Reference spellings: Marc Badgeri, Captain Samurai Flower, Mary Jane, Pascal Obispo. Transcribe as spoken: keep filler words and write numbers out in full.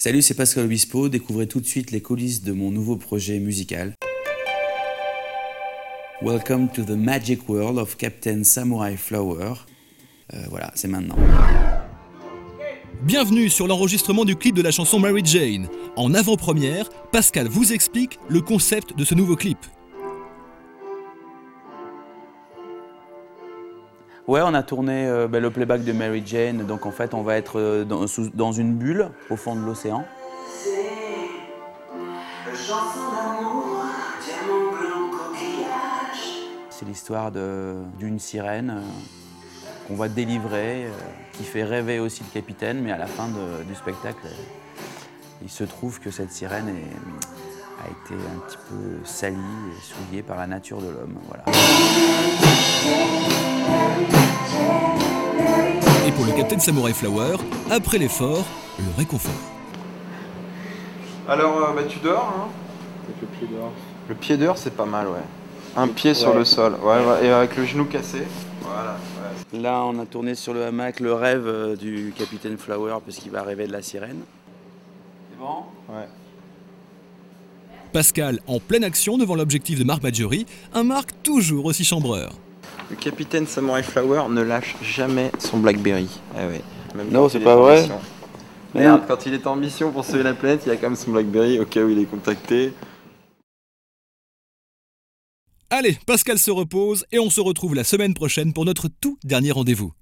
Salut, c'est Pascal Obispo, découvrez tout de suite les coulisses de mon nouveau projet musical. Welcome to the magic world of Captain Samurai Flower. Euh, voilà, c'est maintenant. Bienvenue sur l'enregistrement du clip de la chanson Mary Jane. En avant-première, Pascal vous explique le concept de ce nouveau clip. Ouais, on a tourné euh, bah, le playback de Mary Jane, donc en fait on va être euh, dans, sous, dans une bulle au fond de l'océan. C'est l'histoire d'une sirène euh, qu'on va délivrer, euh, qui fait rêver aussi le capitaine, mais à la fin de, du spectacle, euh, il se trouve que cette sirène est, a été un petit peu salie et souillée par la nature de l'homme. Voilà. Et pour le Captain Samurai Flower, après l'effort, le réconfort. Alors, bah, tu dors, hein? Avec le pied dehors. Le pied dehors, c'est pas mal, ouais. Un le pied sur ouais. le sol, ouais, ouais, et avec le genou cassé. Voilà. Ouais. Là, on a tourné sur le hamac le rêve du Capitaine Flower, parce qu'il va rêver de la sirène. C'est bon? Ouais. Pascal, en pleine action devant l'objectif de Marc Badgeri, un Marc toujours aussi chambreur. Le capitaine Samurai Flower ne lâche jamais son Blackberry. Ah ouais. Même non, c'est pas vrai. Merde, quand il est en mission pour sauver la planète, il y a quand même son Blackberry au cas où il est contacté. Allez, Pascal se repose et on se retrouve la semaine prochaine pour notre tout dernier rendez-vous.